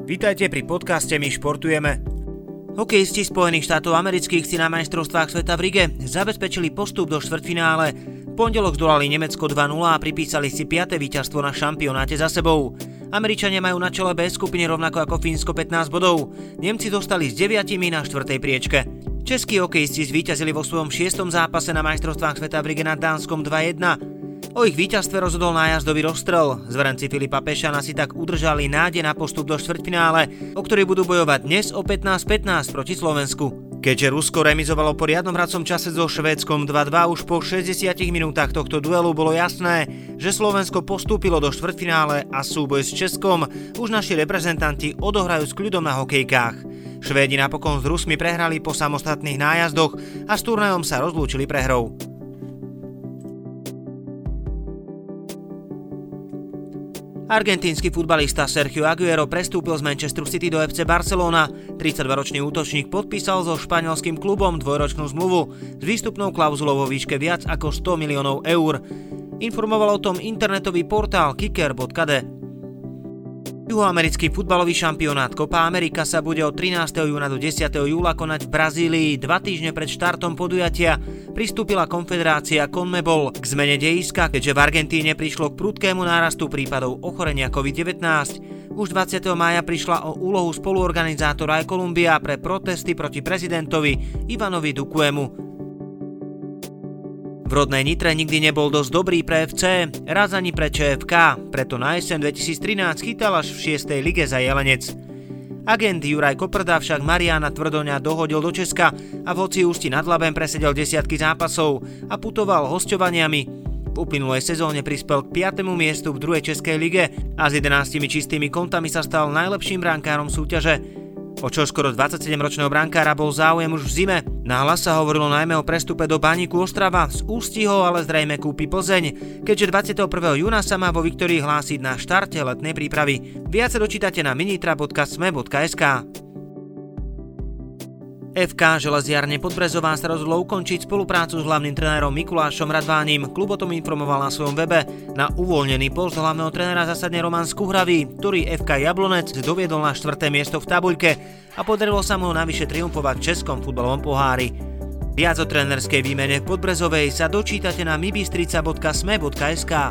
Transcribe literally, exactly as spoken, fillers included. Vítajte pri podcaste My športujeme. Hokejisti Spojených štátov amerických si na majstrovstvách sveta v Rige zabezpečili postup do štvrtfinále. V pondelok zdolali Nemecko dva nula a pripísali si piate víťazstvo na šampionáte za sebou. Američania majú na čele B skupiny rovnako ako Fínsko pätnásť bodov. Nemci dostali s deviatimi na štvrtej priečke. Českí hokejisti zvíťazili vo svojom šiestom zápase na majstrovstvách sveta v Rige nad Dánskom dva jedna. O ich víťazstve rozhodol nájazdový rozstrel. Zverenci Filipa Pešana si tak udržali nádej na postup do štvrťfinále, o ktorý budú bojovať dnes o pätnásť pätnásť proti Slovensku. Keďže Rusko remizovalo po riadnom hracom čase so Švédskom dva dva, už po šesťdesiatich minútach tohto duelu bolo jasné, že Slovensko postúpilo do štvrťfinále a súboj s Českom už naši reprezentanti odohrajú s kľudom na hokejkách. Švédi napokon s Rusmi prehrali po samostatných nájazdoch a s turnajom sa rozlúčili prehrou. Argentínsky futbalista Sergio Aguero prestúpil z Manchesteru City do ef cé Barcelona. tridsaťdvaročný útočník podpísal so španielským klubom dvojročnú zmluvu s výstupnou klauzulou vo výške viac ako sto miliónov eur. Informoval o tom internetový portál kicker bodka de. Juhoamerický futbalový šampionát Copa Amerika sa bude od trinásteho júna do desiateho júla konať v Brazílii. Dva týždne pred štartom podujatia pristúpila konfederácia Conmebol k zmene dejiska, keďže v Argentíne prišlo k prudkému nárastu prípadov ochorenia kovid devätnásť. Už dvadsiateho mája prišla o úlohu spoluorganizátora aj Kolumbia pre protesty proti prezidentovi Ivanovi Duquemu. V rodnej Nitre nikdy nebol dosť dobrý pre ef cé, raz ani pre ČFK, preto na jeseň dvetisíctrinásť chytal až v šiestej lige za Jelenec. Agent Juraj Koprda však Mariána Tvrdoňa dohodil do Česka a v Hoci Ústi nad Labem presedel desiatky zápasov a putoval hosťovaniami. V uplynulej sezóne prispel k piatemu miestu v druhej českej lige a s jedenástimi čistými kontami sa stal najlepším brankárom súťaže. O čoskoro dvadsaťsedemročného brankára bol záujem už v zime. Nahlas sa hovorilo najmä o prestupe do Baníku Ostrava, z Ústí ho ale zrejme kúpi Plzeň, keďže dvadsiateho prvého júna sa má vo Viktorii hlásiť na štarte letnej prípravy. Viac sa dočítate na minuta bodka sme bodka es ká. ef ká Jeleziarne Podbrezova sa rozhodlo ukončiť spoluprácu s hlavným trénerom Mikulášom Radvánim. Klub o tom informoval na svojom webe. Na uvoľnený post hlavného trénera zasadne Román Skuhravý, ktorý ef ká Jablonec doviedol na štvrté miesto v tabuľke a podarilo sa mu navyše triumfovať v českom futbalovom pohári. Viac o trénerskej výmene v Podbrezovej sa dočítate na mibistrica bodka sme bodka es ká.